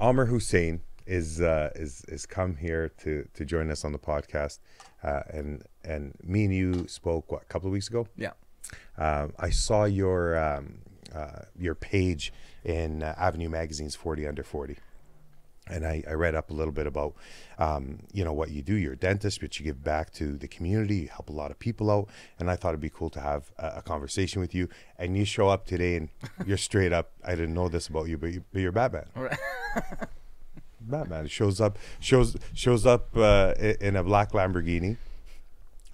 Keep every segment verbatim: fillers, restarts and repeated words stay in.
Amer Hussain is uh, is is come here to to join us on the podcast, uh, and and me and you spoke what, a couple of weeks ago. Yeah, um, I saw your um, uh, your page in uh, Avenue Magazine's forty under forty. And I, I read up a little bit about, um, you know, what you do. You're a dentist, but you give back to the community. You help a lot of people out. And I thought it'd be cool to have a, a conversation with you. And you show up today and you're straight up. I didn't know this about you, but, you, but you're Batman. All right. Batman shows up, shows, shows up uh, in a black Lamborghini.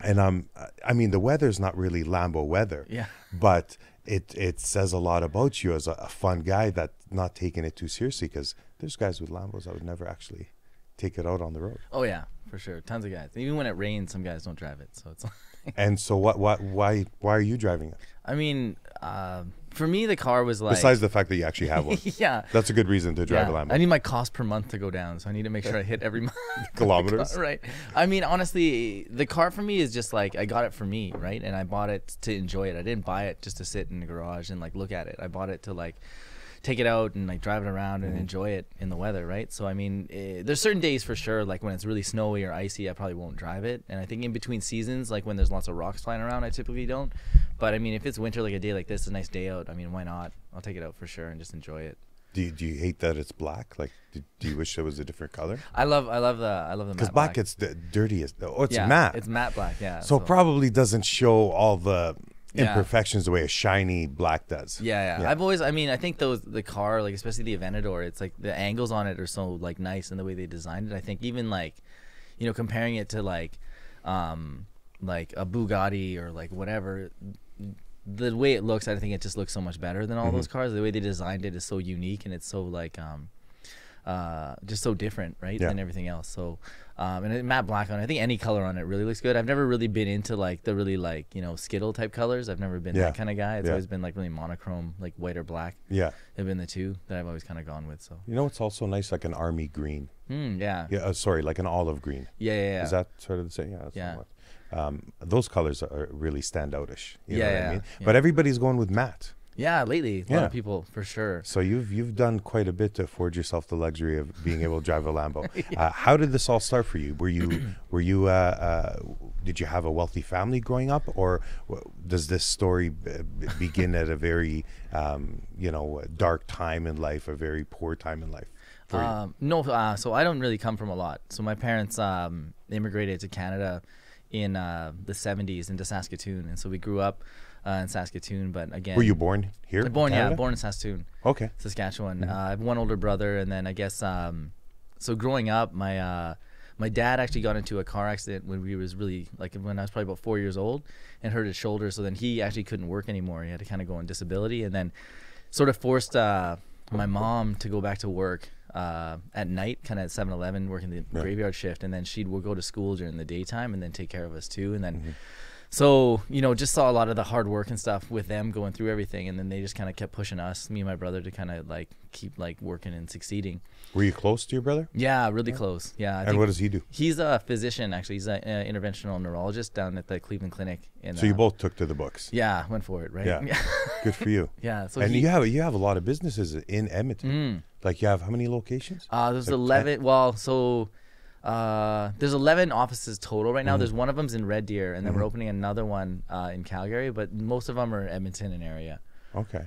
And um, I mean, the weather's not really Lambo weather. Yeah. But it, it says a lot about you as a, a fun guy that's not taking it too seriously, because there's guys with Lambos that would never actually take it out on the road. Oh yeah, for sure. Tons of guys. Even when it rains, some guys don't drive it. So it's. Like, and so what? What? Why? Why are you driving it? I mean, uh, for me, the car was like. Besides the fact that you actually have one. Yeah. That's a good reason to drive yeah. a Lambo. I need my cost per month to go down, so I need to make sure I hit every month. Kilometers. Car, right. I mean, honestly, the car for me is just like I got it for me, right? And I bought it to enjoy it. I didn't buy it just to sit in the garage and like look at it. I bought it to like. Take it out and like drive it around and mm-hmm. enjoy it in the weather, right? So I mean, it, there's certain days for sure, like when it's really snowy or icy, I probably won't drive it. And I think in between seasons, like when there's lots of rocks flying around, I typically don't. But I mean, if it's winter, like a day like this, a nice day out, I mean, why not? I'll take it out for sure and just enjoy it. Do you, do you hate that it's black? Like, do, do you wish there was a different color? I love, I love the, I love the matte black. Because black gets the dirtiest. Oh, it's yeah, matte. It's matte black, yeah. So, so it probably doesn't show all the. Yeah. Imperfections the way a shiny black does. Yeah, yeah, yeah. I've always, I mean, I think those the car, like especially the Aventador, it's like the angles on it are so like nice and the way they designed it. I think even like, you know, comparing it to like, um, like a Bugatti or like whatever, the way it looks, I think it just looks so much better than all mm-hmm. those cars. The way they designed it is so unique and it's so like, um, uh, just so different, right, yeah. than everything else. So. Um, and it, matte black on it. I think any color on it really looks good. I've never really been into like the really like, you know, Skittle type colors. I've never been yeah. that kind of guy. It's yeah. always been like really monochrome, like white or black. Yeah. They've been the two that I've always kind of gone with. So, you know, it's also nice, like an army green. Mm, yeah. Yeah. Uh, sorry. Like an olive green. Yeah, yeah, yeah. Is that sort of the same? Yeah. That's yeah. Somewhat. Um, those colors are really standoutish. You yeah, know what yeah, I mean? Yeah. But everybody's going with matte. Yeah, lately, a yeah. lot of people, for sure. So you've you've done quite a bit to afford yourself the luxury of being able to drive a Lambo. yeah. uh, how did this all start for you? Were you were you uh, uh, did you have a wealthy family growing up, or does this story b begin at a very um, you know dark time in life, a very poor time in life? For um, you? No, uh, so I don't really come from a lot. So my parents um, immigrated to Canada in uh, the seventies into Saskatoon, and so we grew up. Uh, in Saskatoon, but again, were you born here? Born, Canada? Yeah, born in Saskatoon. Okay, Saskatchewan. Mm-hmm. uh, I have one older brother, and then I guess um, so. Growing up, my uh, my dad actually got into a car accident when we was really like when I was probably about four years old, and hurt his shoulder. So then he actually couldn't work anymore. He had to kind of go on disability, and then sort of forced uh, my mom to go back to work uh, at night, kind of at seven eleven, working the right. graveyard shift, and then she'd would go to school during the daytime and then take care of us too, and then. Mm-hmm. So, you know, just saw a lot of the hard work and stuff with them going through everything. And then they just kind of kept pushing us, me and my brother, to kind of like keep like working and succeeding. Were you close to your brother? Yeah, really yeah. close. Yeah. I and think what does he do? He's a physician, actually. He's an uh, interventional neurologist down at the Cleveland Clinic. In, so you uh, both took to the books. Yeah, went for it, right? Yeah. Good for you. Yeah. So and he, you, have, you have a lot of businesses in Edmonton. Mm, like you have how many locations? Uh, there's like eleven. ten? Well, so... Uh, there's eleven offices total right now. Mm-hmm. There's one of them's in Red Deer, and then mm-hmm. we're opening another one uh, in Calgary. But most of them are in Edmonton and area. Okay.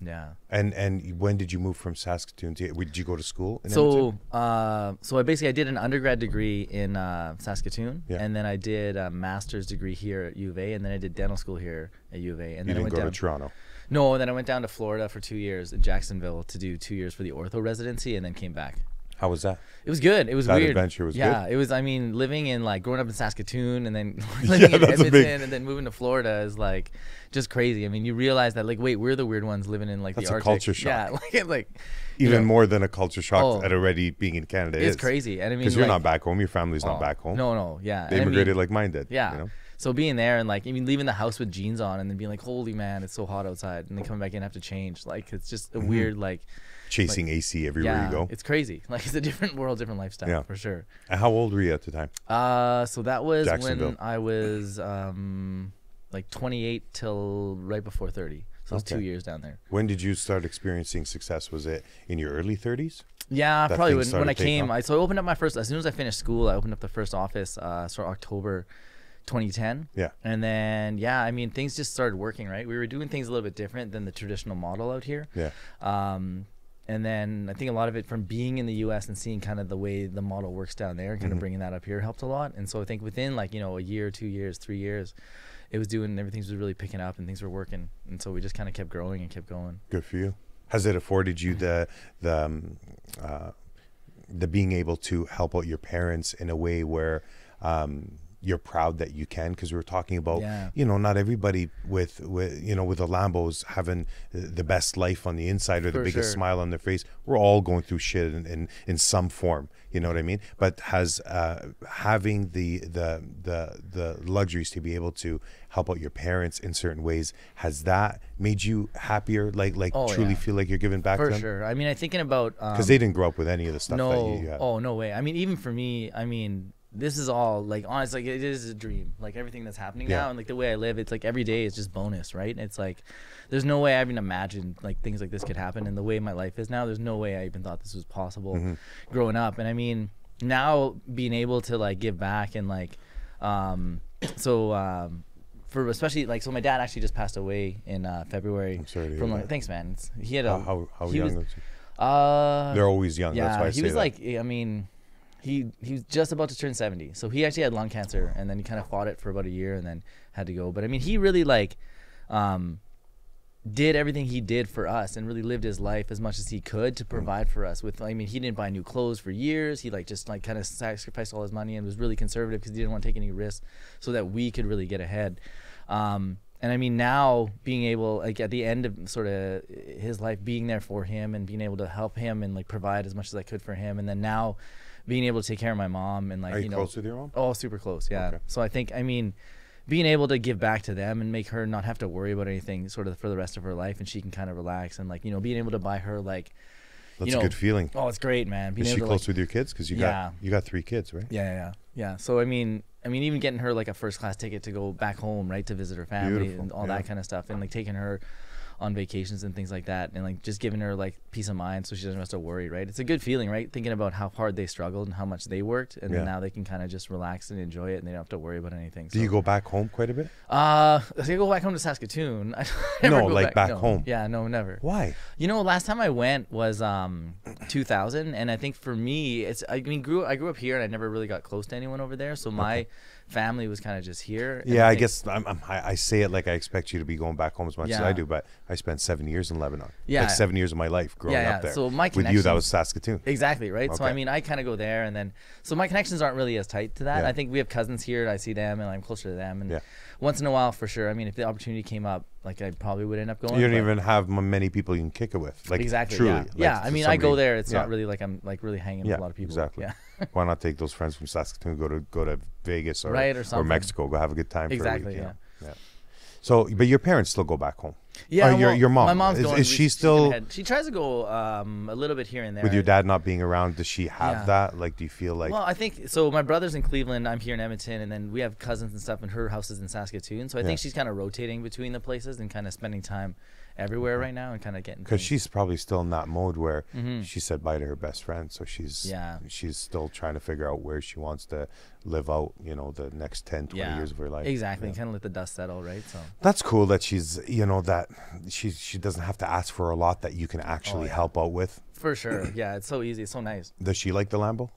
Yeah. And and when did you move from Saskatoon? To, did you go to school? In so uh, so I basically I did an undergrad degree in uh, Saskatoon, yeah. and then I did a master's degree here at U of A, and then I did dental school here at U of A, and you then didn't I went go down to Toronto. No, and then I went down to Florida for two years in Jacksonville to do two years for the ortho residency, and then came back. How was that? It was good. It was that weird. That adventure was yeah, good? Yeah, it was, I mean, living in, like, growing up in Saskatoon and then living yeah, in Edmonton big... and then moving to Florida is, like, just crazy. I mean, you realize that, like, wait, we're the weird ones living in, like, that's the Arctic. That's a culture shock. Yeah, like, like even you know, more than a culture shock oh, at already being in Canada it's is. It's crazy. And I mean, because you're like, not back home. Your family's oh, not back home. No, no, yeah. They immigrated I mean, like mine did. Yeah. You know? So being there and, like, I mean, leaving the house with jeans on and then being like, holy man, it's so hot outside. And then coming back in and have to change. Like, it's just a mm-hmm. weird, like... Chasing like, A C everywhere yeah, you go. It's crazy. Like it's a different world, different lifestyle yeah. for sure. And how old were you at the time? Uh, so that was when I was um, like twenty-eight till right before thirty. So it's okay. two years down there. When did you start experiencing success? Was it in your early thirties? Yeah, that probably when, when I came. I, so I opened up my first, as soon as I finished school, I opened up the first office, uh, sort of October twenty ten. Yeah. And then, yeah, I mean, things just started working, right? We were doing things a little bit different than the traditional model out here. Yeah. Um, and then I think a lot of it from being in the U S and seeing kind of the way the model works down there, kind mm-hmm. of bringing that up here helped a lot. And so I think within like, you know, a year, two years, three years, it was doing, everything was really picking up and things were working. And so we just kind of kept growing and kept going. Good for you. Has it afforded you the, the, um, uh, the being able to help out your parents in a way where, um, you're proud that you can? Because we were talking about, yeah. you know, not everybody with, with, you know, with the Lambos having the best life on the inside or the For biggest sure. smile on their face. We're all going through shit in, in, in some form, you know what I mean? But has uh, having the, the, the, the luxuries to be able to help out your parents in certain ways, has that made you happier? Like, like oh, truly yeah. feel like you're giving back for to them? For sure. I mean, I thinking about... Because um, they didn't grow up with any of the stuff no, that you, you have. Oh, no way. I mean, even for me, I mean... This is all like honestly, like, it is a dream. Like everything that's happening yeah. now, and like the way I live, it's like every day is just bonus, right? And it's like, there's no way I even imagined like things like this could happen, and the way my life is now, there's no way I even thought this was possible mm-hmm. growing up. And I mean, now being able to like give back and like, um, so um, for especially like, so my dad actually just passed away in uh, February. I'm sorry to hear from that. Like, thanks, man. It's, he had a how how, how he young was he? Uh, they're always young. Yeah, that's why I he say was that. Like, I mean. He, he was just about to turn seventy. So he actually had lung cancer, and then he kind of fought it for about a year and then had to go. But I mean, he really like um, did everything he did for us and really lived his life as much as he could to provide for us. With I mean, he didn't buy new clothes for years. He like just like kind of sacrificed all his money and was really conservative because he didn't want to take any risks so that we could really get ahead. Um, and I mean, now being able, like at the end of sort of his life, being there for him and being able to help him and like provide as much as I could for him. And then now, being able to take care of my mom and like, Are you, you know, close with your mom? Oh, super close. Yeah. Okay. So I think, I mean, being able to give back to them and make her not have to worry about anything sort of for the rest of her life, and she can kind of relax and like, you know, being able to buy her like, that's you know, a good feeling. Oh, it's great, man. Being Is able she to, close like, with your kids? Cause you yeah. got, you got three kids, right? Yeah. Yeah. Yeah. So, I mean, I mean, even getting her like a first class ticket to go back home, right. To visit her family Beautiful. and all yeah. that kind of stuff. And like taking her on vacations and things like that, and like just giving her like peace of mind so she doesn't have to worry, right? It's a good feeling, right? Thinking about how hard they struggled and how much they worked, and yeah. then now they can kind of just relax and enjoy it, and they don't have to worry about anything. Do so, you go back home quite a bit? Uh, I go back home to Saskatoon. I never no, go like back, back no. home. Yeah, no, never. Why? You know, last time I went was um two thousand, and I think for me, it's I mean, grew I grew up here, and I never really got close to anyone over there, so my. Okay. Family was kind of just here. Yeah, I, I guess I'm, I'm, I say it like I expect you to be going back home as much yeah. as I do, but I spent seven years in Lebanon. Yeah, like seven years of my life growing yeah, yeah. up there. So my with you, that was Saskatoon. Exactly right. Okay. So I mean, I kind of go there, and then so my connections aren't really as tight to that. Yeah. I think we have cousins here. And I see them, and I'm closer to them. And yeah. once in a while, for sure. I mean, if the opportunity came up, like I probably would end up going. You don't even have many people you can kick it with. Like exactly. Truly. Yeah. Like, yeah. I mean, somebody, I go there. It's yeah. not really like I'm like really hanging yeah, with a lot of people. Exactly. Yeah. Why not take those friends from Saskatoon, go to go to Vegas or right, or, or Mexico, go have a good time. Exactly. For a week, yeah. yeah. So, but your parents still go back home. Yeah. Or your your mom. My mom's is, going. Is she she's still? She tries to go um, a little bit here and there. With your dad not being around, does she have yeah. that? Like, do you feel like? Well, I think so. My brother's in Cleveland. I'm here in Edmonton, and then we have cousins and stuff. And her house is in Saskatoon, so I yeah. think she's kind of rotating between the places and kind of spending time everywhere right now and kind of getting because she's probably still in that mode where mm-hmm. she said bye to her best friend, so she's yeah she's still trying to figure out where she wants to live out, you know, the next ten twenty yeah. years of her life. Exactly. yeah. Kind of let the dust settle, right? So that's cool that she's, you know, that she she doesn't have to ask for a lot that you can actually oh, yeah. help out with, for sure. Yeah, it's so easy, it's so nice. Does she like the Lambo?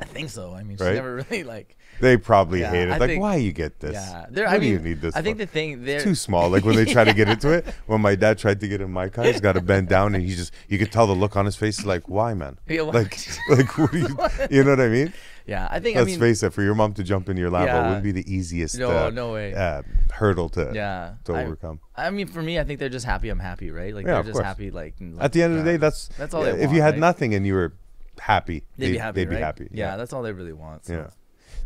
I think so. I mean, right? She never really like. They probably yeah, hate it. I like, think, why you get this? Yeah, what I mean, do you need this? I think for? the thing they're it's too small. Like when they try yeah. to get into it. When my dad tried to get in my car, he's got to bend down, and he just you could tell the look on his face. Like, why, man? Yeah, why? Like, like what do you? You know what I mean? Yeah, I think. Let's I mean, face it. For your mom to jump in your Lambo yeah, wouldn't be the easiest. No, uh, no way. Uh, hurdle to yeah to I, overcome. I mean, for me, I think they're just happy. I'm happy, right? Like yeah, they're just course. happy. Like, like at the end yeah, of the day, that's that's all. Yeah, they want, if you had right? nothing and you were. happy they'd, they'd be happy, they'd right? be happy. Yeah, yeah, that's all they really want. So. Yeah.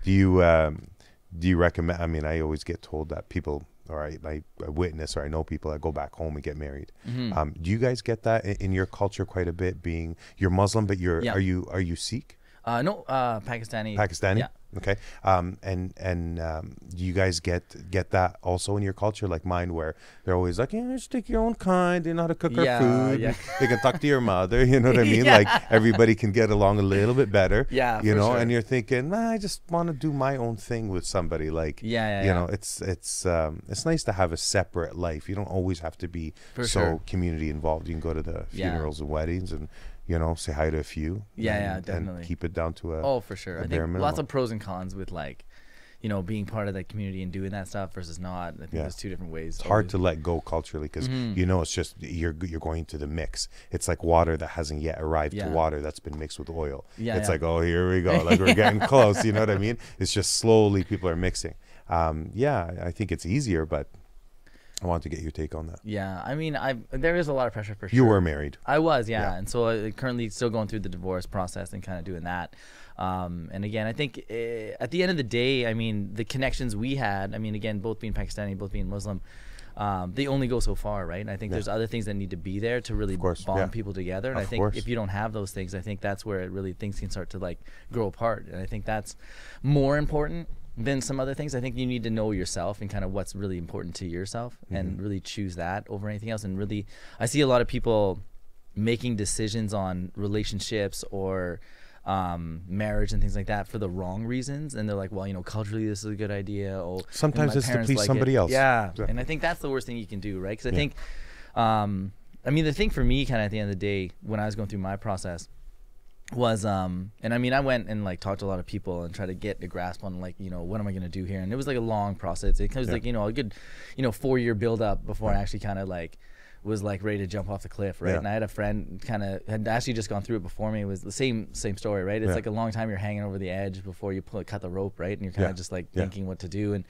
Do you um do you recommend, I mean, I always get told that people, or I, I, I witness or I know people that go back home and get married. Mm-hmm. Um do you guys get that in, in your culture quite a bit, being you're Muslim but you're yeah. are you are you Sikh? Uh no, uh Pakistani. Pakistani? Yeah. Okay. Um, and and um, do you guys get get that also in your culture, like mine, where they're always like, yeah, just take your own kind. They know how to cook yeah, our food. Yeah. They can talk to your mother. You know what I mean? Yeah. Like everybody can get along a little bit better. Yeah. You know, sure. And you're thinking, nah, I just want to do my own thing with somebody. Like, yeah, yeah, you yeah. know, it's it's um, it's nice to have a separate life. You don't always have to be for so sure. community involved. You can go to the funerals yeah. and weddings and, you know, say hi to a few. Yeah, and, yeah, definitely. And keep it down to a oh, for sure. I think minimum. Lots of pros and cons with, like, you know, being part of that community and doing that stuff versus not. I think yeah. there's two different ways. It's hard to let go culturally because, mm. you know, it's just you're you're going to the mix. It's like water that hasn't yet arrived yeah. to water that's been mixed with oil. Yeah, it's yeah. like, oh, here we go. Like, we're getting close. You know what I mean? It's just slowly people are mixing. Um, yeah, I think it's easier, but I want to get your take on that. Yeah, I mean, I there is a lot of pressure for sure. You were married. I was, yeah, yeah. and so uh, currently still going through the divorce process and kind of doing that. Um, and again, I think uh, at the end of the day, I mean, the connections we had, I mean, again, both being Pakistani, both being Muslim, um, they only go so far, right? And I think yeah. there's other things that need to be there to really bond yeah. people together. And of I think course. If you don't have those things, I think that's where it really things can start to like grow apart. And I think that's more important than some other things. I think you need to know yourself and kind of what's really important to yourself mm-hmm. and really choose that over anything else. And really, I see a lot of people making decisions on relationships or um, marriage and things like that for the wrong reasons. And they're like, well, you know, culturally, this is a good idea. Or sometimes it's to please like somebody it. else. Yeah. yeah. And I think that's the worst thing you can do, right? Because I yeah. think, um, I mean, the thing for me kind of at the end of the day, when I was going through my process, was um and I mean I went and like talked to a lot of people and tried to get a grasp on like, you know, what am I gonna do here? And it was like a long process. It was yeah. like, you know, a good, you know, four year build up before yeah. I actually kind of like was like ready to jump off the cliff, right? Yeah. And I had a friend kind of had actually just gone through it before me. It was the same same story, right? It's yeah. like a long time you're hanging over the edge before you pull cut the rope, right? And you're kind of yeah. just like yeah. thinking what to do. And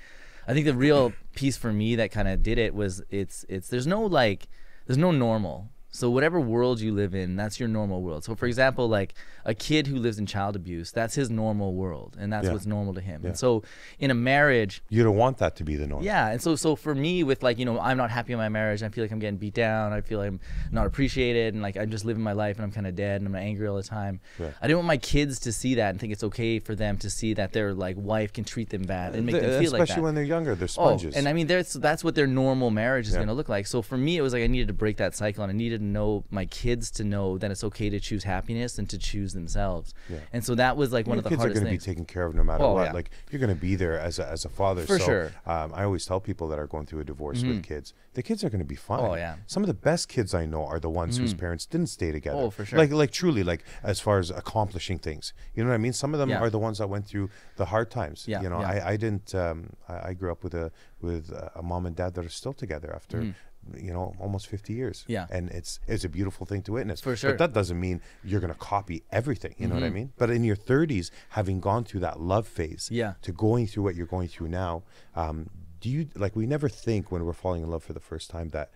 I think the real piece for me that kind of did it was it's it's there's no like there's no normal. So whatever world you live in, that's your normal world. So for example, like a kid who lives in child abuse, that's his normal world, and that's yeah. what's normal to him. Yeah. And so in a marriage, you don't want that to be the norm. Yeah, and so so for me with like, you know, I'm not happy in my marriage, I feel like I'm getting beat down, I feel like I'm not appreciated, and like I'm just living my life and I'm kind of dead and I'm angry all the time. Yeah. I didn't want my kids to see that and think it's okay for them to see that their like wife can treat them bad and make the, them feel like that. Especially when they're younger, they're sponges. Oh, and I mean, that's, that's what their normal marriage is yeah. gonna look like. So for me, it was like I needed to break that cycle, and I needed know my kids to know that it's okay to choose happiness and to choose themselves. Yeah. And so that was like one your of the kids hardest are going to be taken care of no matter well, what. Yeah. Like you're going to be there as a, as a father. For so, sure. Um, I always tell people that are going through a divorce mm-hmm. with kids, the kids are going to be fine. Oh yeah. Some of the best kids I know are the ones mm-hmm. whose parents didn't stay together. Oh, for sure. Like like truly, like as far as accomplishing things, you know what I mean? Some of them yeah. are the ones that went through the hard times. Yeah. You know, yeah. I I didn't. Um, I, I grew up with a with a mom and dad that are still together after. Mm-hmm. you know, almost fifty years. Yeah. And it's it's a beautiful thing to witness. For sure. But that doesn't mean you're going to copy everything. You know mm-hmm. what I mean? But in your thirties, having gone through that love phase yeah. to going through what you're going through now, um, do you, like, we never think when we're falling in love for the first time that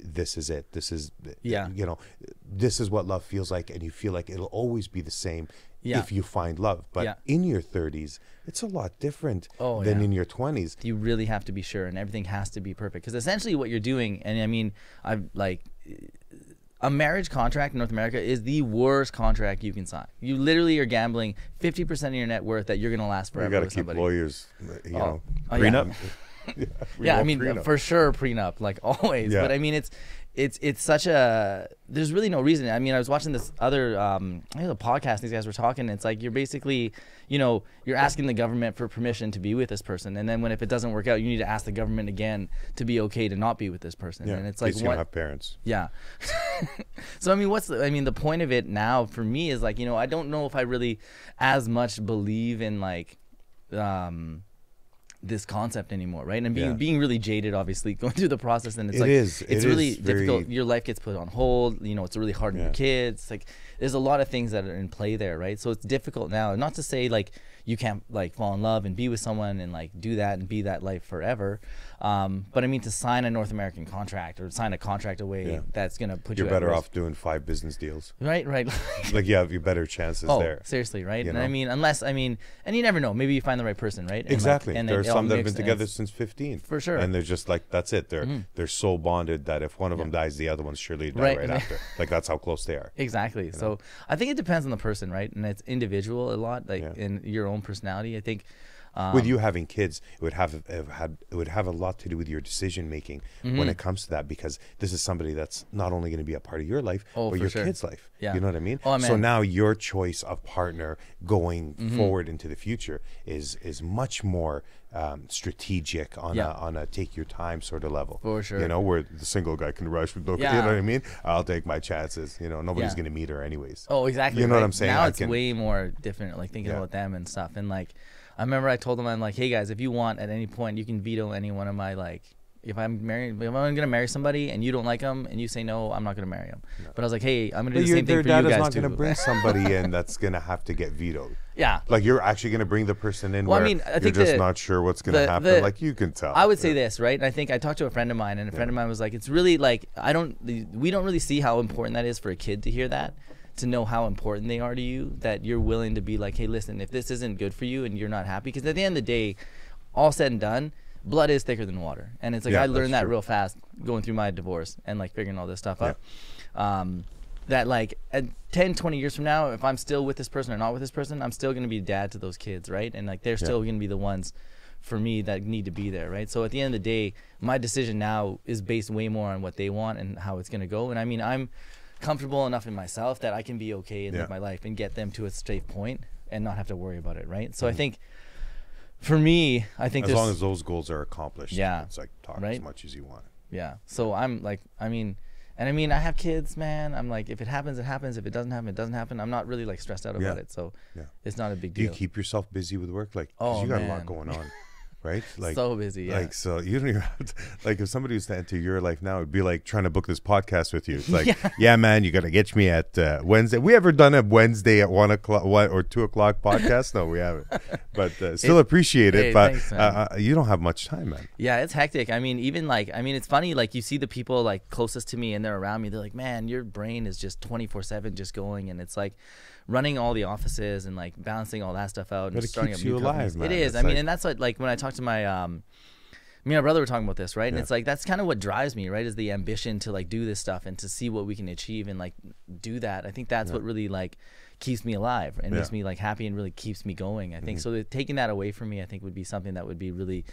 this is it. This is, yeah. you know, this is what love feels like, and you feel like it'll always be the same yeah. if you find love. But yeah. in your thirties, it's a lot different oh, than yeah. in your twenties. You really have to be sure, and everything has to be perfect. Because essentially what you're doing, and I mean, I've like, a marriage contract in North America is the worst contract you can sign. You literally are gambling fifty percent of your net worth that you're going to last forever. You got to keep somebody. Lawyers, you oh. know, oh, prenup. Yeah. Yeah, yeah, I mean, prenup. For sure, prenup, like always. Yeah. But I mean, it's it's it's such a, there's really no reason. I mean, I was watching this other um, I think a podcast, these guys were talking, it's like you're basically, you know, you're asking the government for permission to be with this person. And then when if it doesn't work out, you need to ask the government again to be okay to not be with this person. Yeah, and it's like, what? You don't have parents. Yeah. So, I mean, what's the, I mean, the point of it now for me is like, you know, I don't know if I really as much believe in like, um, this concept anymore, right? And being yeah. being really jaded, obviously, going through the process, and it's it like is. it's it really difficult. Very... Your life gets put on hold. You know, it's really hard on yeah. your kids. Like, there's a lot of things that are in play there, right? So it's difficult now. Not to say like you can't like fall in love and be with someone and like do that and be that life forever, um, but I mean to sign a North American contract or sign a contract away yeah. that's gonna put you're you. You're better off doing five business deals. Right, right. Like you have your better chances oh, there. Seriously, right? You and know? I mean, unless I mean, and you never know. Maybe you find the right person, right? And exactly. Like, and then, some that have been together since fifteen. For sure. And they're just like, that's it. They're mm-hmm. they're so bonded that if one of yeah. them dies, the other one's surely die right, right after. Like that's how close they are. Exactly. You know? So So I think it depends on the person, right? And it's individual a lot, like yeah. in your own personality. I think um, with you having kids, it would have, have had it would have a lot to do with your decision making mm-hmm. when it comes to that, because this is somebody that's not only going to be a part of your life, oh, but your sure. kids' life. Yeah. You know what I mean? Oh, so now your choice of partner going mm-hmm. forward into the future is is much more um strategic on yeah. a on a take your time sort of level, for sure, you know, where the single guy can rush with no, yeah. you know what I mean, I'll take my chances, you know, nobody's yeah. gonna meet her anyways. Oh, exactly, you know, right. what I'm saying now, I it's can... way more different, like thinking yeah. about them and stuff. And like I remember I told them, I'm like, hey guys, if you want at any point you can veto any one of my, like, if I'm married, if I'm gonna marry somebody and you don't like them and you say no, I'm not gonna marry them. No. But I was like, hey, I'm gonna but do the same thing for you guys too. Your dad is not gonna bring somebody in that's gonna have to get vetoed. Yeah, like you're actually gonna bring the person in. Well, where I mean, I you're think just the, not sure what's gonna the, happen. The, like you can tell. I would say yeah. this, right? And I think I talked to a friend of mine, and a yeah. friend of mine was like, it's really like I don't, we don't really see how important that is for a kid to hear that, to know how important they are to you, that you're willing to be like, hey, listen, if this isn't good for you and you're not happy, because at the end of the day, all said and done, blood is thicker than water. And it's like, yeah, I learned that true. real fast going through my divorce and like figuring all this stuff yeah. out. Um, that like at ten, twenty years from now, if I'm still with this person or not with this person, I'm still going to be dad to those kids, right? And like, they're yeah. still going to be the ones for me that need to be there, right? So at the end of the day, my decision now is based way more on what they want and how it's going to go. And I mean, I'm comfortable enough in myself that I can be okay and yeah. live my life and get them to a safe point and not have to worry about it, right? So mm-hmm. I think for me, I think as long as those goals are accomplished, yeah, it's like talk right? as much as you want. Yeah. So I'm like, I mean, and I mean, I have kids, man. I'm like, if it happens, it happens. If it doesn't happen, it doesn't happen. I'm not really like stressed out about yeah. it, so yeah. it's not a big deal. Do you keep yourself busy with work? Like, oh, you got man. a lot going on, right? Like so busy. Yeah. Like so, you don't even have to, like if somebody was to enter your life now, it'd be like trying to book this podcast with you. It's like, yeah, yeah man, you gotta get me at uh, Wednesday. We ever done a Wednesday at one o'clock or two o'clock podcast? No, we haven't. But uh, still it, appreciate it. Hey, but thanks, uh, uh, you don't have much time, man. Yeah, it's hectic. I mean, even like, I mean, it's funny. Like you see the people like closest to me and they're around me. They're like, man, your brain is just twenty-four seven, just going, and it's like running all the offices and like balancing all that stuff out. But and it starting keeps up you alive, man. It is. It's I like, mean, and that's what, like when I talk to my, um, me and my brother were talking about this, right? And yeah. it's like, that's kind of what drives me, right? Is the ambition to like do this stuff and to see what we can achieve and like do that. I think that's yeah. what really like keeps me alive and yeah. makes me like happy and really keeps me going. I think mm-hmm. so taking that away from me, I think would be something that would be really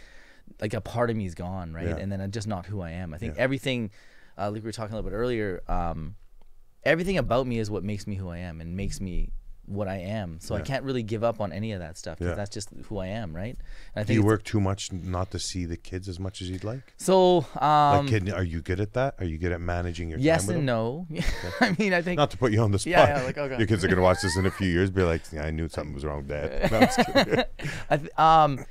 like a part of me is gone, right? Yeah. And then I'm just not who I am. I think yeah. everything, uh, like we were talking a little bit earlier, um, everything about me is what makes me who I am and makes me what I am. So yeah. I can't really give up on any of that stuff because yeah. that's just who I am, right? And I think do you work too much not to see the kids as much as you'd like? So, um, like, kid, are you good at that? Are you good at managing your yes time with and them? No? Okay. I mean, I think not to put you on the spot. Yeah, yeah, like, oh God. Your kids are gonna watch this in a few years, be like, yeah, I knew something was wrong, Dad. No, I'm just kidding. I th um,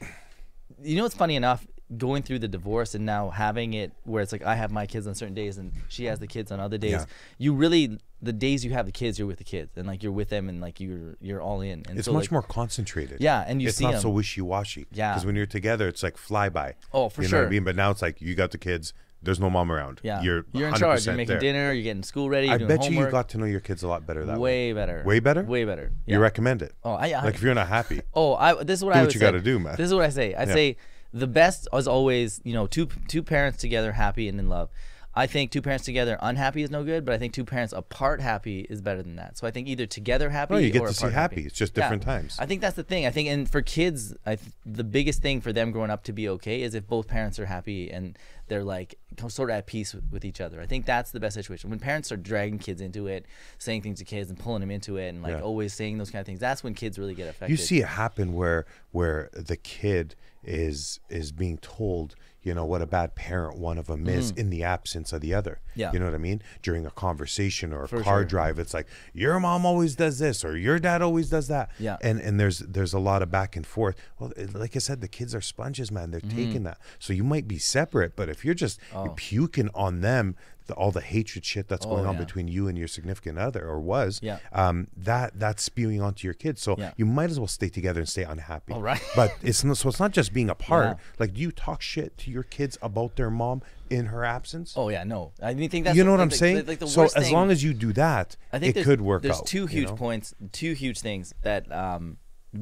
you know, it's funny enough. Going through the divorce and now having it where it's like I have my kids on certain days and she has the kids on other days, yeah. you really the days you have the kids, you're with the kids and like you're with them and like you're you're all in. And it's so much like, more concentrated. Yeah, and you it's see not them. so wishy washy. Yeah, because when you're together, it's like fly by. Oh, for you know sure. What I mean, but now it's like you got the kids. There's no mom around. Yeah, you're you're in charge. You're making there. dinner. You're getting school ready. You're I doing bet homework. you you got to know your kids a lot better that way. Way better. Way better. Way better. Yeah. You recommend it? Oh, I, I like if you're not happy. Oh, I this is what do I would what you got to do, man. This is what I say. I yeah. say. The best is always, you know, two two parents together happy and in love. I think two parents together unhappy is no good, but I think two parents apart happy is better than that. So I think either together happy or apart happy. No, you get to see happy. It's just different yeah. times. I think that's the thing. I think, and for kids, I th the biggest thing for them growing up to be okay is if both parents are happy and they're like sort of at peace with, with each other. I think that's the best situation. When parents are dragging kids into it, saying things to kids and pulling them into it and like yeah. always saying those kind of things, that's when kids really get affected. You see it happen where where the kid is is being told, you know, what a bad parent one of them is mm-hmm. in the absence of the other. Yeah. You know what I mean? During a conversation or a For car sure. drive, it's like, your mom always does this or your dad always does that. Yeah. And and there's there's a lot of back and forth. Well, like I said, the kids are sponges, man. They're mm-hmm. taking that. So you might be separate, but if you're just oh. you're puking on them, The, all the hatred shit that's oh, going on yeah. between you and your significant other or was yeah. um, that that's spewing onto your kids, so yeah. you might as well stay together and stay unhappy. All right. But it's not, so it's not just being apart. Yeah. Like, do you talk shit to your kids about their mom in her absence? Oh yeah, no. I mean, think that's you know what I'm like, saying. Like, like the so worst as thing, long as you do that, I think it could work there's out. There's two huge you know? points, two huge things that um,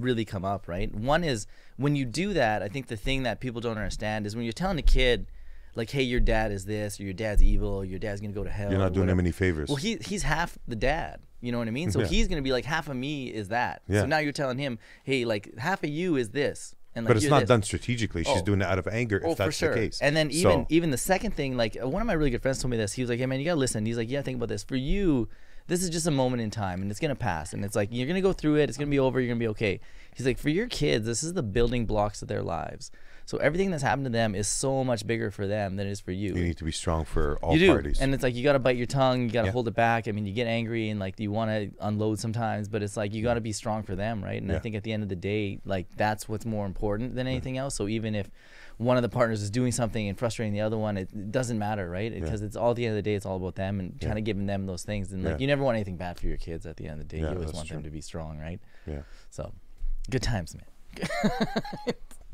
really come up. Right. One is when you do that. I think the thing that people don't understand is when you're telling a kid, like, hey, your dad is this, or your dad's evil, or your dad's gonna go to hell. You're not doing him any favors. Well, he he's half the dad. You know what I mean? So yeah. he's gonna be like, half of me is that. Yeah. So now you're telling him, hey, like, half of you is this. And like, but it's not this. done strategically. She's oh. doing it out of anger, if oh, that's for sure. the case. And then even so. even the second thing, like, one of my really good friends told me this. He was like, hey man, you gotta listen. And he's like, yeah, think about this. For you, this is just a moment in time, and it's gonna pass. And it's like, you're gonna go through it. It's gonna be over. You're gonna be okay. He's like, for your kids, this is the building blocks of their lives. So everything that's happened to them is so much bigger for them than it is for you. You need to be strong for all you do. parties. And it's like, you got to bite your tongue. You got to yeah. hold it back. I mean, you get angry and like, you want to unload sometimes, but it's like, you got to be strong for them, right? And yeah. I think at the end of the day, like, that's what's more important than anything else. So even if one of the partners is doing something and frustrating the other one, it, it doesn't matter, right? Because yeah. it's all, at the end of the day, it's all about them and yeah. kind of giving them those things. And like, yeah. you never want anything bad for your kids at the end of the day. Yeah, you always want true. them to be strong, right? Yeah. So good times, man.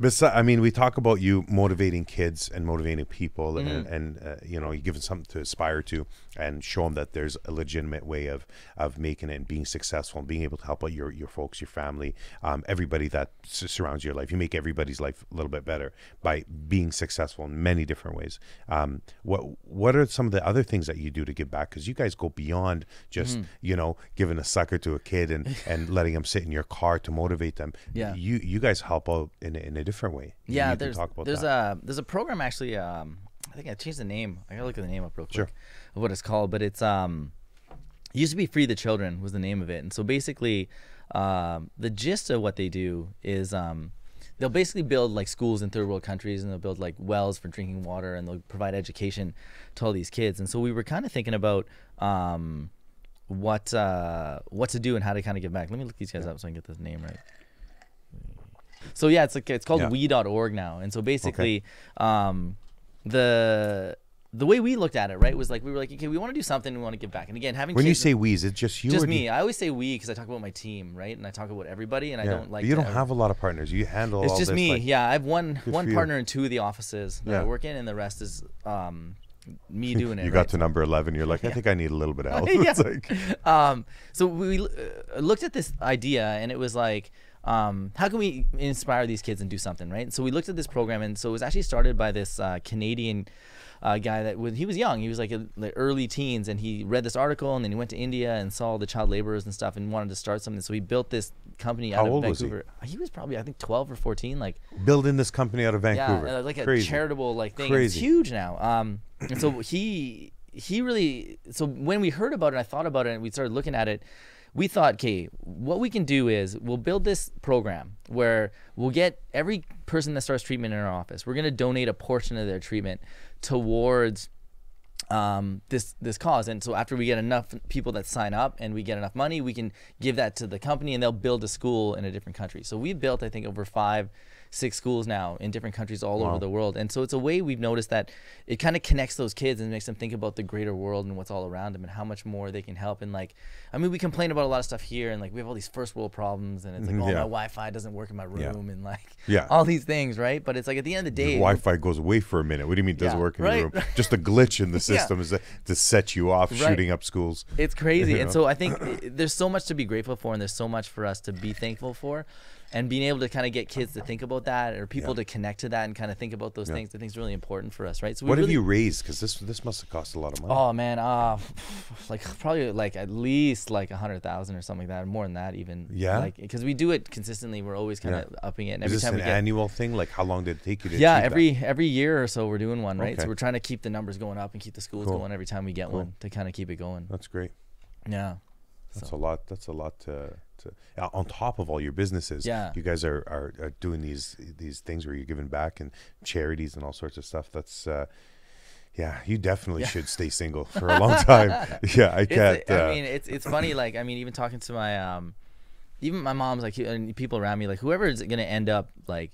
Besides, I mean, we talk about you motivating kids and motivating people, mm-hmm. and, and uh, you know, you give them something to aspire to and show them that there's a legitimate way of of making it and being successful and being able to help out your, your folks, your family, um, everybody that surrounds your life. You make everybody's life a little bit better by being successful in many different ways. Um, what what are some of the other things that you do to give back? Because you guys go beyond just, mm-hmm. you know, giving a sucker to a kid and, and letting them sit in your car to motivate them. Yeah. You, you guys help out in, in a different way. Yeah, there's talk about there's that. a there's a program actually. Um, I think I changed the name. I gotta look at the name up real quick sure. of what it's called. But it's um, it used to be Free the Children was the name of it. And so basically, um, the gist of what they do is um, they'll basically build like schools in third world countries, and they'll build like wells for drinking water, and they'll provide education to all these kids. And so we were kind of thinking about um, what uh, what to do and how to kind of give back. Let me look these guys yeah. up so I can get this name right. So yeah, it's like, it's called yeah. we dot org now. And so basically, okay. um, the the way we looked at it, right, was like, we were like, okay, we want to do something, we want to give back. And again, having when kids, you say we, is it just you? Just me. You? I always say we because I talk about my team, right, and I talk about everybody, and yeah. I don't like. But you don't ever have a lot of partners. You handle. It's all just this, me. Like, yeah, I have one one partner you. in two of the offices that yeah. I work in, and the rest is. Um, me doing it. You got right? to number eleven, you're like, I yeah. think I need a little bit of help. yeah. like... um, so we uh, looked at this idea, and it was like, um, how can we inspire these kids and do something, right? And so we looked at this program, and so it was actually started by this uh, Canadian uh, guy that when he was young, he was like a, the early teens, and he read this article, and then he went to India and saw all the child laborers and stuff and wanted to start something. So he built this company out how of Vancouver. Was he? He was probably, I think, twelve or fourteen, like building this company out of Vancouver. Yeah, like a Crazy. charitable like thing. Crazy. It's huge now. Um, and so he he really, so when we heard about it, I thought about it, and we started looking at it. We thought, okay, what we can do is we'll build this program where we'll get every person that starts treatment in our office, we're going to donate a portion of their treatment towards um, this this cause. And so after we get enough people that sign up and we get enough money, we can give that to the company, and they'll build a school in a different country. So we built, I think, over five six schools now in different countries all wow. over the world. And so it's a way we've noticed that it kind of connects those kids and makes them think about the greater world and what's all around them and how much more they can help. And like, I mean, we complain about a lot of stuff here, and like, we have all these first world problems, and it's like, oh, yeah. my Wi-Fi doesn't work in my room, yeah. and like yeah. all these things, right? But it's like, at the end of the day, the Wi-Fi goes away for a minute. What do you mean it doesn't yeah, work in right? your room? Just a glitch in the system yeah. is that, to set you off right. shooting up schools. It's crazy. And know? So I think there's so much to be grateful for, and there's so much for us to be thankful for. And being able to kind of get kids to think about that, or people yeah. to connect to that and kind of think about those yeah. things, I think is really important for us, right? So we what really, have you raised? Because this this must have cost a lot of money. Oh man, uh, like probably like at least like a hundred thousand or something like that, or more than that even. Yeah. Like because we do it consistently, we're always kind yeah. of upping it. And every is this time an we get, annual thing? Like how long did it take you to? Yeah, every that? every year or so we're doing one, right? Okay. So we're trying to keep the numbers going up and keep the schools cool. going every time we get cool. one to kind of keep it going. That's great. Yeah. That's so. a lot. That's a lot to. Uh, on top of all your businesses, yeah. you guys are, are, are doing these these things where you're giving back and charities and all sorts of stuff. That's uh, yeah, you definitely yeah. should stay single for a long time. yeah, I can't. It's, uh, I mean, it's it's funny. Like I mean, even talking to my um, even my mom's like and people around me, like whoever is going to end up like.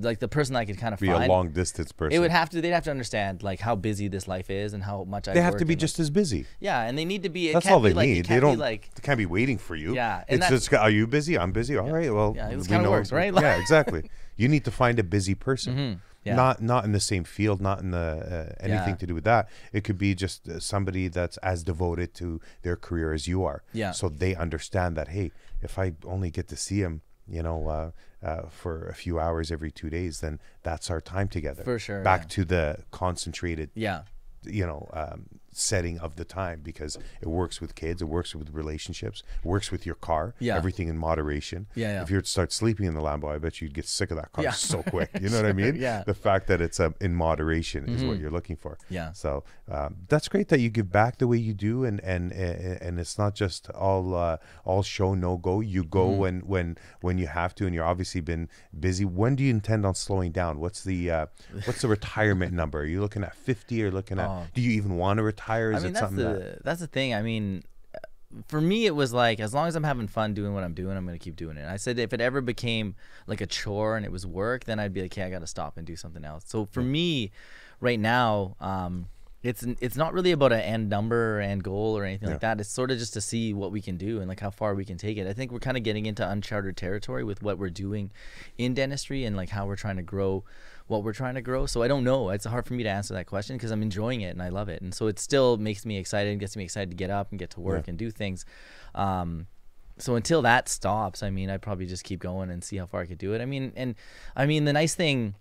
Like the person I could kind of be find, a long distance person. It would have to. They'd have to understand like how busy this life is and how much I. They have to be just like, as busy. Yeah, and they need to be. It That's can't all they be like, need. They don't. Like, they can't be waiting for you. Yeah, and it's just. Are you busy? I'm busy. All yeah, right. Well, yeah, it's we kind know, of works, right? Like, yeah, exactly. You need to find a busy person. Mm-hmm. Yeah. Not not in the same field, not in the uh, anything yeah. to do with that. It could be just uh, somebody that's as devoted to their career as you are. Yeah. So they understand that. Hey, if I only get to see him you know, uh, uh, for a few hours every two days, then that's our time together. For sure. Back yeah. to the concentrated, yeah. you know, um, setting of the time, because it works with kids, it works with relationships, works with your car, yeah. everything in moderation. Yeah, yeah. If you were to start sleeping in the Lambo, I bet you'd get sick of that car yeah. so quick. You know sure, what I mean? Yeah. The fact that it's um, in moderation mm-hmm. is what you're looking for. Yeah. So um, that's great that you give back the way you do, and and and it's not just all uh, all show no go. You go mm-hmm. when when when you have to, and you're obviously been busy. When do you intend on slowing down? What's the uh, what's the retirement number? Are you looking at fifty? Or looking at? Oh. Do you even want to retire? Tires, I mean, that's the that... that's the thing. I mean, for me, it was like, as long as I'm having fun doing what I'm doing, I'm gonna keep doing it. And I said if it ever became like a chore and it was work, then I'd be like, okay, I gotta stop and do something else. So for me, right now, um, it's it's not really about an end number or end goal or anything yeah. like that. It's sort of just to see what we can do and like how far we can take it. I think we're kind of getting into uncharted territory with what we're doing in dentistry and like how we're trying to grow. What we're trying to grow. So I don't know. It's hard for me to answer that question because I'm enjoying it and I love it. And so it still makes me excited and gets me excited to get up and get to work yeah. and do things. Um, so until that stops, I mean, I'd probably just keep going and see how far I could do it. I mean, and I mean, the nice thing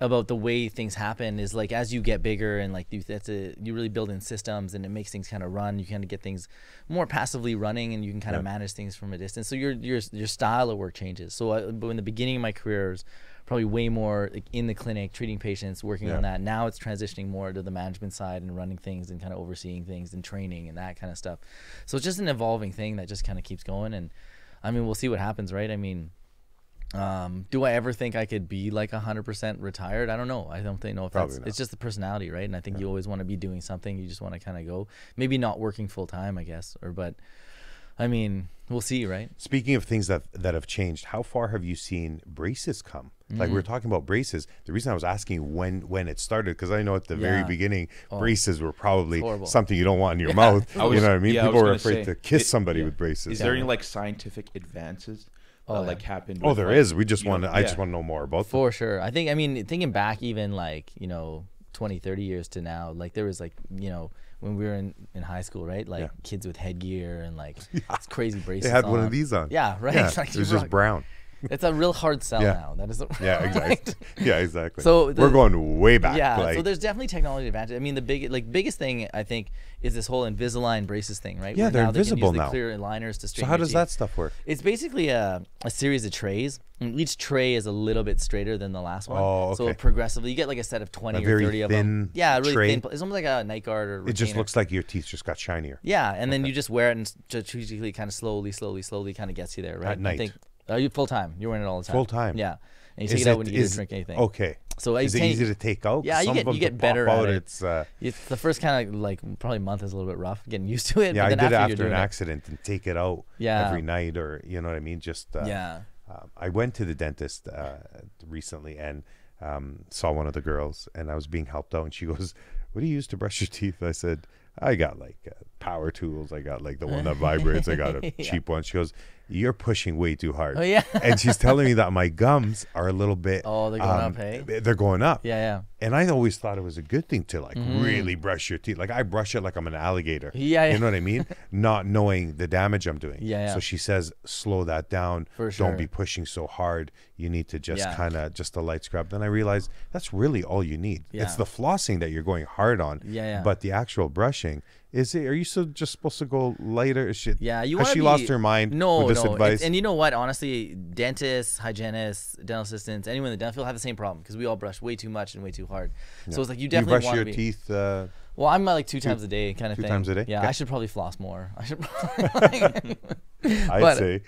about the way things happen is like, as you get bigger and like you, that's a, you really build in systems and it makes things kind of run. You kind of get things more passively running and you can kind of yeah. manage things from a distance. So your, your, your style of work changes. So I, but in the beginning of my career, it was probably way more like in the clinic, treating patients, working yeah. on that. Now it's transitioning more to the management side and running things and kind of overseeing things and training and that kind of stuff. So it's just an evolving thing that just kind of keeps going. And I mean, we'll see what happens, right? I mean, um, do I ever think I could be like one hundred percent retired? I don't know. I don't think, no, if that's, it's just the personality, right? And I think yeah. you always want to be doing something. You just want to kind of go, maybe not working full time, I guess, or, but I mean, we'll see, right? Speaking of things that that have changed, how far have you seen braces come? Mm-hmm. Like we were talking about braces. The reason I was asking when when it started, because I know at the yeah. very beginning, oh. braces were probably horrible. Something you don't want in your yeah. mouth. Was, you know what I mean? Yeah, People I were afraid say, to kiss it, somebody yeah. with braces. Is yeah. there any like scientific advances oh, that yeah. like happened? Oh, with, there like, is. We just want to. Yeah. I just want to know more about. For them. Sure. I think. I mean, thinking back, even like you know, twenty, thirty years to now, like there was like you know. when we were in, in high school, right? Like yeah. kids with headgear and like yeah. it's crazy braces. They had on. one of these on. Yeah, right. Yeah. Like it was just brown. It's a real hard sell yeah. now. That is a, yeah, right? exactly. Yeah, exactly. So the, we're going way back. Yeah. Like, so there's definitely technology advantage. I mean, the big like biggest thing I think is this whole Invisalign braces thing, right? Yeah, Where they're now invisible they can use now. The clear aligners to straighten. So how does teeth. That stuff work? It's basically a a series of trays. And each tray is a little bit straighter than the last one. Oh, okay. So it progressively, you get like a set of twenty a or thirty of them. Yeah, really tray. Thin. It's almost like a night guard or retainer. It just looks like your teeth just got shinier. Yeah, and okay. then you just wear it and strategically, kind of slowly, slowly, slowly, kind of gets you there, right? At night. I think, are you full time? You're wearing it all the time. Full time. Yeah, and you take is it out when you drink anything. Okay. So is it easy to take out? Yeah, you Some get you get better at it. It's, uh, it's the first kind of like probably month is a little bit rough getting used to it. Yeah, but then I did after, after an accident it. and take it out yeah. every night, or you know what I mean. Just uh, yeah. Um, I went to the dentist uh, recently and um, saw one of the girls, and I was being helped out, and she goes, "What do you use to brush your teeth?" I said, "I got like uh, power tools. I got like the one that vibrates. I got a yeah. cheap one." She goes, "You're pushing way too hard." Oh yeah. And she's telling me that my gums are a little bit. Oh, they're going um, up, hey? They're going up. Yeah, yeah. And I always thought it was a good thing to like mm. really brush your teeth. Like I brush it like I'm an alligator. Yeah, yeah. You know what I mean? Not knowing the damage I'm doing. Yeah, yeah. So she says, slow that down. For sure. Don't be pushing so hard. You need to just yeah. kind of just a light scrub. Then I realized that's really all you need. Yeah. It's the flossing that you're going hard on. Yeah, yeah. But the actual brushing. Is it? Are you so just supposed to go lighter? Is she, yeah, you. Has she be, lost her mind? No, with this no. Advice? And you know what? Honestly, dentists, hygienists, dental assistants, anyone in the dental field have the same problem because we all brush way too much and way too hard. Yeah. So it's like you definitely you brush want your to be, teeth. Uh, well, I'm like two, two times a day kind of two thing. Two times a day. Yeah, okay. I should probably floss more. I should. Probably, I'd say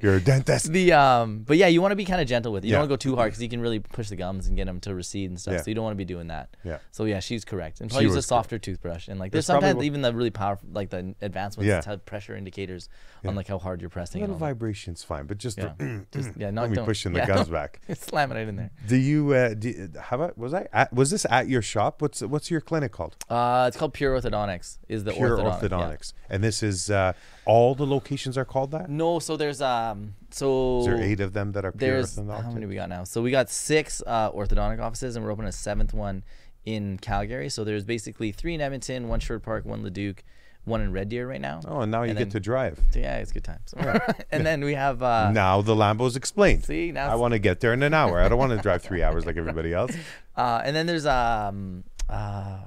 you're a dentist. The um, but yeah, you want to be kind of gentle with it. You yeah. don't want to go too hard because you can really push the gums and get them to recede and stuff. Yeah. So you don't want to be doing that. Yeah. So yeah, she's correct. And probably she use a softer correct. toothbrush. And like there's, there's sometimes even the really powerful, like the advanced ones, yeah. have pressure indicators yeah. on like how hard you're pressing. A little vibration's fine, but just yeah, the, just, yeah not me pushing the yeah, gums back. Slam it right in there. Do you? Uh, do, how about was I? At, was this at your shop? What's what's your clinic called? Uh, it's called Pure Orthodontics. Is the Pure Orthodontics? Orthodontics. Yeah. And this is uh, all the locations are called that? No, so there's um so is there eight of them that are pure orthodontics? How many we got now? So we got six uh orthodontic offices, and we're opening a seventh one in Calgary. So there's basically three in Edmonton, one Sherwood Park, one Leduc, one in Red Deer right now. Oh, and now you and get then, to drive. Yeah, it's good times. Yeah. And then we have... Uh, now the Lambo's explained. See, now I want to get there in an hour. I don't want to drive three hours like everybody else. Uh, and then there's um, uh,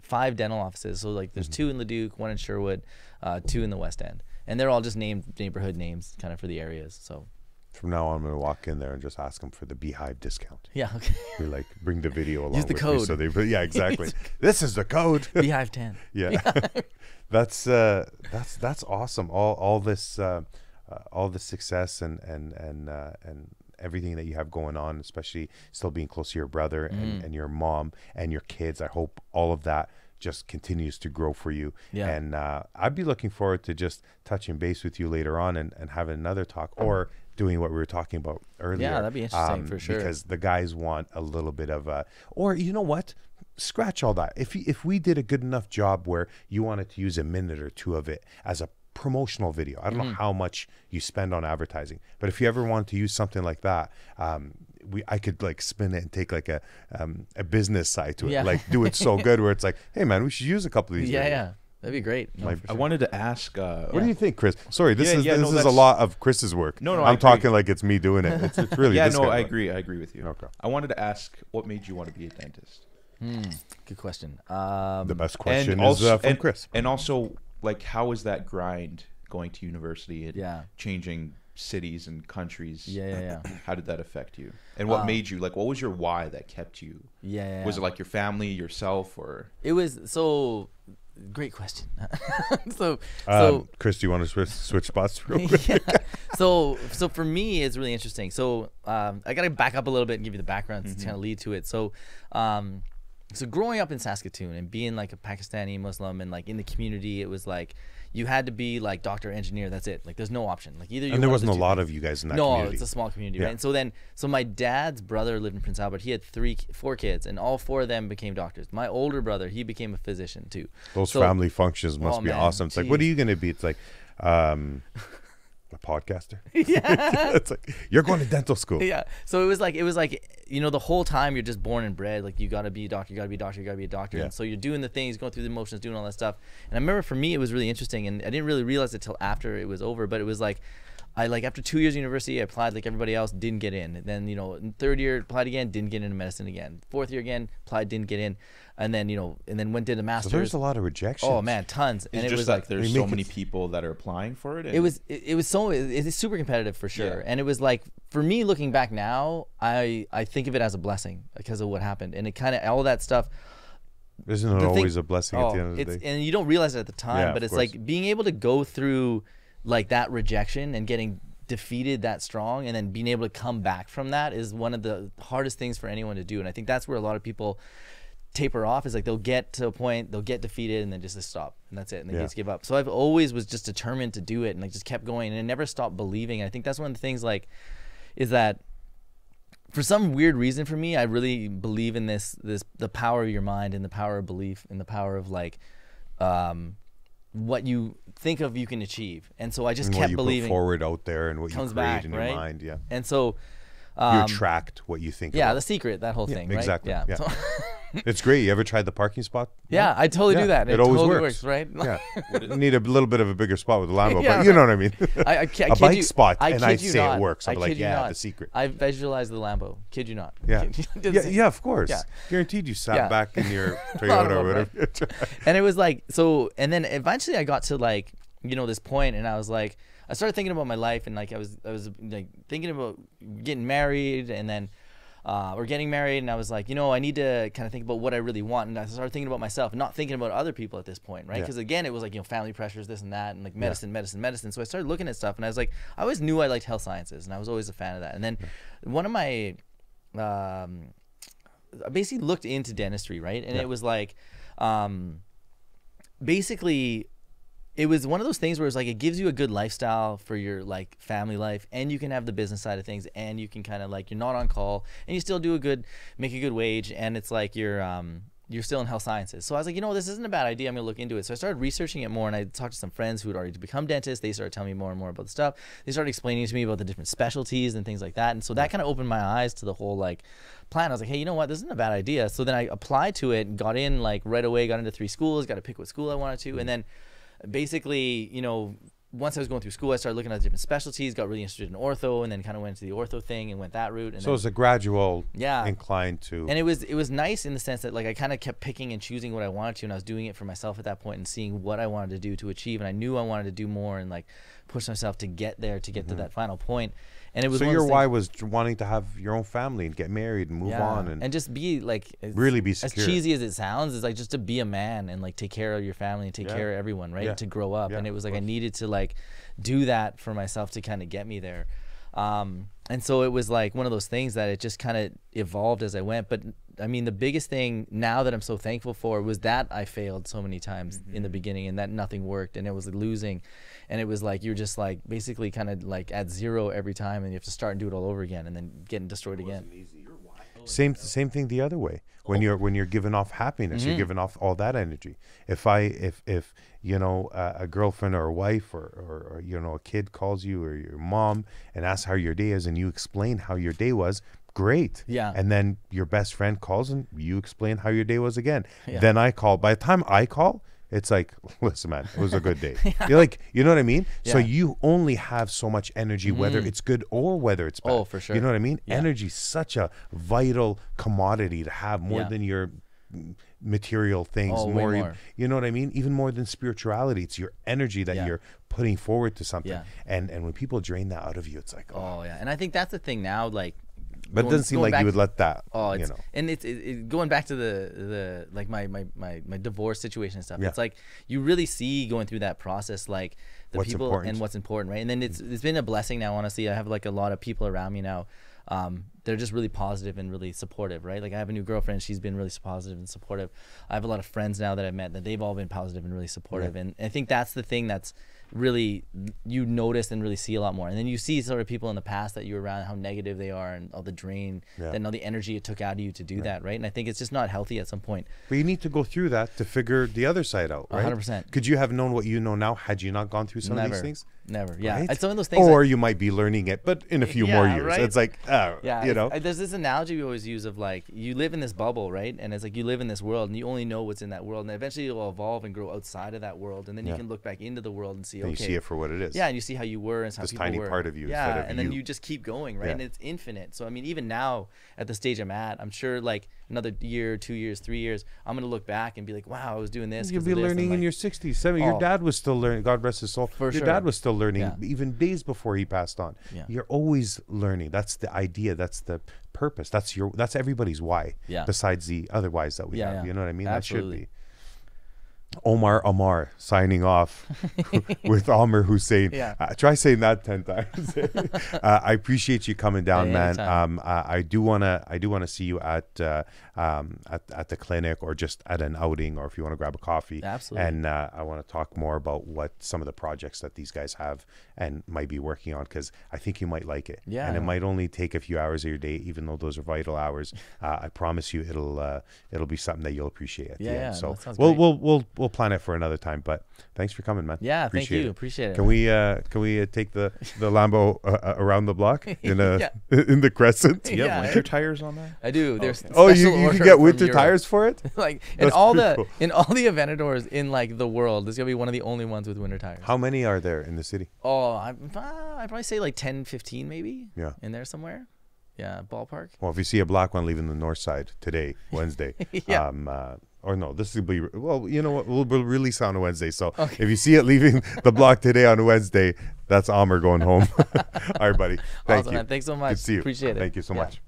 five dental offices. So like there's mm-hmm. two in Leduc, one in Sherwood, uh, two in the West End. And they're all just named neighborhood names kind of for the areas. So from now on, I'm going to walk in there and just ask them for the Beehive discount. Yeah, okay. We like bring the video along. Use the with code. Me so they, yeah, exactly. This is the code. Beehive ten. Yeah. Yeah. That's uh, that's that's awesome. All all this uh, uh, all the success and and and uh, and everything that you have going on, especially still being close to your brother and, mm. and your mom and your kids. I hope all of that just continues to grow for you. Yeah. And uh, I'd be looking forward to just touching base with you later on and and having another talk or doing what we were talking about earlier. Yeah, that'd be interesting um, for sure. Because the guys want a little bit of a, or you know what? Scratch all that. If if we did a good enough job where you wanted to use a minute or two of it as a promotional video, I don't mm-hmm. know how much you spend on advertising, but if you ever wanted to use something like that, um, we I could like spin it and take like a um, a business side to it, yeah. like do it so good where it's like, hey man, we should use a couple of these. Yeah, videos. yeah. That'd be great. No, like, sure. I wanted to ask. Uh, what yeah. do you think, Chris? Sorry, this yeah, is yeah, this no, is a lot of Chris's work. No, no, I'm talking like it's me doing it. It's, it's really. yeah, no, I agree. I agree with you. Okay. I wanted to ask, what made you want to be a dentist? Hmm. Good question. Um, the best question is also, uh, from and, Chris. And also, like, how is that grind going to university and yeah. changing cities and countries? Yeah, yeah, yeah. How did that affect you? And what um, made you like? What was your why that kept you? Yeah, yeah. Was it like your family, yourself, or? It was so. Great question. so, um, so, Chris, do you want to switch, switch spots real quick? Yeah. So, so for me, it's really interesting. So, um, I got to back up a little bit and give you the background mm-hmm. to kind of lead to it. So, um, so growing up in Saskatoon and being like a Pakistani Muslim and like in the community, it was like you had to be like doctor, engineer. That's it. Like there's no option. Like either you. And there wasn't a lot things. of you guys in that no, community. No, it's a small community. Yeah. Right? And so then, so my dad's brother lived in Prince Albert. He had three, four kids, and all four of them became doctors. My older brother, he became a physician too. Those so, family functions must oh, be man, awesome. It's geez. like, what are you going to be? It's like, um, a podcaster. Yeah. It's like you're going to dental school. Yeah. So it was like it was like you know the whole time you're just born and bred like you got to be a doctor, you got to be a doctor, you got to be a doctor. Yeah. And so you're doing the things, going through the motions, doing all that stuff. And I remember for me it was really interesting and I didn't really realize it till after it was over, but it was like I like after two years of university I applied like everybody else, didn't get in. And then you know third year applied again, didn't get into medicine again. Fourth year again, applied, didn't get in. And then you know, and then went did a master's. So there's a lot of rejection. Oh man, tons. It's and it just was like there's so many people that are applying for it. And it was it, it was so it, it's super competitive for sure. Yeah. And it was like for me looking back now, I I think of it as a blessing because of what happened and it kind of all that stuff. Isn't it always thing, a blessing oh, at the end of the day? And you don't realize it at the time, yeah, but it's course. like being able to go through like that rejection and getting defeated that strong and then being able to come back from that is one of the hardest things for anyone to do. And I think that's where a lot of people taper off is like they'll get to a point, they'll get defeated and then just stop and that's it and they yeah. just give up. So I've always was just determined to do it and like just kept going and I never stopped believing. And I think that's one of the things like is that for some weird reason for me, I really believe in this, this the power of your mind and the power of belief and the power of like um, what you think of you can achieve. And so I just and kept what you believing. Put forward out there and what comes you create back, in right? your mind. Yeah. And so um, you attract what you think. Yeah, about. The secret, that whole yeah, thing. Exactly. Right? Yeah. yeah. So, it's great. You ever tried the parking spot? Yeah, yeah. I totally yeah. do that. It, it always totally works. works, right? Yeah. You need a little bit of a bigger spot with a Lambo, yeah, but you know what I mean. I, I, I kid a bike you, spot, I and I say not. it works. I'm like, yeah, not. the secret. I visualized the Lambo. Kid you not? Yeah, you yeah, yeah, of course. Yeah. Guaranteed, you sat yeah. back in your Toyota or whatever. And it was like so, and then eventually I got to like you know this point, and I was like, I started thinking about my life, and like I was, I was like thinking about getting married, and then. Uh, we're getting married and I was like, you know, I need to kind of think about what I really want. And I started thinking about myself, not thinking about other people at this point, right? Because yeah. again, it was like, you know, family pressures, this and that, and like medicine, yeah. medicine, medicine. So I started looking at stuff and I was like, I always knew I liked health sciences and I was always a fan of that. And then yeah. one of my, um, I basically looked into dentistry, right? And yeah. it was like, um, basically it was one of those things where it's like, it gives you a good lifestyle for your like family life and you can have the business side of things and you can kind of like, you're not on call and you still do a good, make a good wage. And it's like, you're, um, you're still in health sciences. So I was like, you know, this isn't a bad idea. I'm gonna look into it. So I started researching it more and I talked to some friends who had already become dentists. They started telling me more and more about the stuff. They started explaining to me about the different specialties and things like that. And so that kind of opened my eyes to the whole like plan. I was like, hey, you know what? This isn't a bad idea. So then I applied to it and got in like right away, got into three schools, got to pick what school I wanted to. And then basically, you know, once I was going through school, I started looking at different specialties, got really interested in ortho, and then kind of went into the ortho thing and went that route. And so then, it was a gradual yeah. incline to... And it was it was nice in the sense that, like, I kind of kept picking and choosing what I wanted to, and I was doing it for myself at that point and seeing what I wanted to do to achieve, and I knew I wanted to do more and, like, push myself to get there, to get mm-hmm. to that final point. And it was... So your why was wanting to have your own family and get married and move yeah. on and... And just be, like... Really be secure. As cheesy as it sounds, it's, like, just to be a man and, like, take care of your family and take yeah. care of everyone, right? Yeah. To grow up. Yeah, and it was, like, I needed to, like... like do that for myself to kind of get me there. Um, and so it was like one of those things that it just kind of evolved as I went. But I mean, the biggest thing now that I'm so thankful for was that I failed so many times mm-hmm. in the beginning, and that nothing worked, and it was losing. And it was like, you're just like basically kind of like at zero every time, and you have to start and do it all over again and then getting destroyed again. Same, same thing the other way. When you're when you're giving off happiness, mm-hmm. you're giving off all that energy. If I if if you know uh, a girlfriend or a wife or, or or you know a kid calls you or your mom and asks how your day is and you explain how your day was, great. Yeah. And then your best friend calls and you explain how your day was again. Yeah. Then I call. By the time I call, it's like, listen, man, it was a good day. yeah. You're like, you know what I mean? Yeah. So you only have so much energy, whether mm. it's good or whether it's bad. Oh, for sure. You know what I mean? Yeah. Energy is such a vital commodity to have, more yeah. than your material things. Oh, more, more. You know what I mean? Even more than spirituality. It's your energy that yeah. you're putting forward to something. Yeah. And and when people drain that out of you, it's like, oh. oh yeah. And I think that's the thing now, like, But going, it doesn't seem like you would to, let that, oh, it's, you know. And it's it, it, going back to the, the like my, my, my, my divorce situation and stuff. Yeah. It's like you really see going through that process, like the what's people important. and what's important, right? And then it's it's been a blessing now, honestly. I have like a lot of people around me now. Um, they're just really positive and really supportive, right? Like I have a new girlfriend. She's been really positive and supportive. I have a lot of friends now that I've met that they've all been positive and really supportive. Yeah. And I think that's the thing that's really you notice and really see a lot more. And then you see sort of people in the past that you're around, how negative they are and all the drain yeah. and all the energy it took out of you to do right. that, right? And I think it's just not healthy at some point. But you need to go through that to figure the other side out, right? one hundred percent. Could you have known what you know now had you not gone through some Never. of these things? Never, yeah. Right? It's some of those things. Or like, you might be learning it, but in a few yeah, more years. Right? It's like, uh, yeah, you know. I, there's this analogy we always use of like, you live in this bubble, right? And it's like you live in this world and you only know what's in that world. And eventually you'll evolve and grow outside of that world. And then yeah. you can look back into the world and see, and okay. you see it for what it is. Yeah, and you see how you were and how this people were. This tiny part of you. Yeah, of and then you. you just keep going, right? Yeah. And it's infinite. So, I mean, even now at the stage I'm at, I'm sure like another year, two years, three years, I'm going to look back and be like, wow, I was doing this. You'll be learning like, in your sixties, seventies. Your oh, dad was still learning. God rest his soul. For your sure. dad was still learning yeah. even days before he passed on. Yeah. You're always learning. That's the idea. That's the purpose. That's your. That's everybody's why yeah. besides the otherwise that we yeah, have. Yeah. You know what I mean? Absolutely. That should be. Omar Amer signing off with Amer Hussain. Yeah. Uh, try saying that ten times. uh, I appreciate you coming down, yeah, man. Anytime. Um, I, I do wanna, I do wanna see you at, uh, um, at at the clinic or just at an outing, or if you wanna grab a coffee. Absolutely. And uh, I wanna talk more about what some of the projects that these guys have and might be working on, because I think you might like it. Yeah. And it might only take a few hours of your day, even though those are vital hours. Uh, I promise you, it'll uh, it'll be something that you'll appreciate at yeah, the end. Yeah, so that sounds we'll, we'll we'll we'll. We'll plan it for another time, but thanks for coming, man. Yeah, appreciate thank you. It. Appreciate it. Can we uh, can we uh, take the the Lambo uh, around the block in a yeah. in the Crescent? Do you have yeah. winter tires on that? I do. There's oh, okay. oh you, you can get winter Europe. tires for it. Like in That's all the cool. in all the Aventadors in like the world, this is gonna be one of the only ones with winter tires. How many are there in the city? Oh, I uh, I'd probably say like ten, fifteen, maybe. Yeah, in there somewhere. Yeah, ballpark. Well, if you see a black one leaving the north side today, Wednesday, yeah. um, uh, or no, this will be, well, you know what, we'll, we'll release on Wednesday. So okay. if you see it leaving the block today on Wednesday, that's Amer going home. All right, buddy. Thank awesome, you. Man. Thanks so much. Good to see you. Appreciate it. Thank you so yeah. much.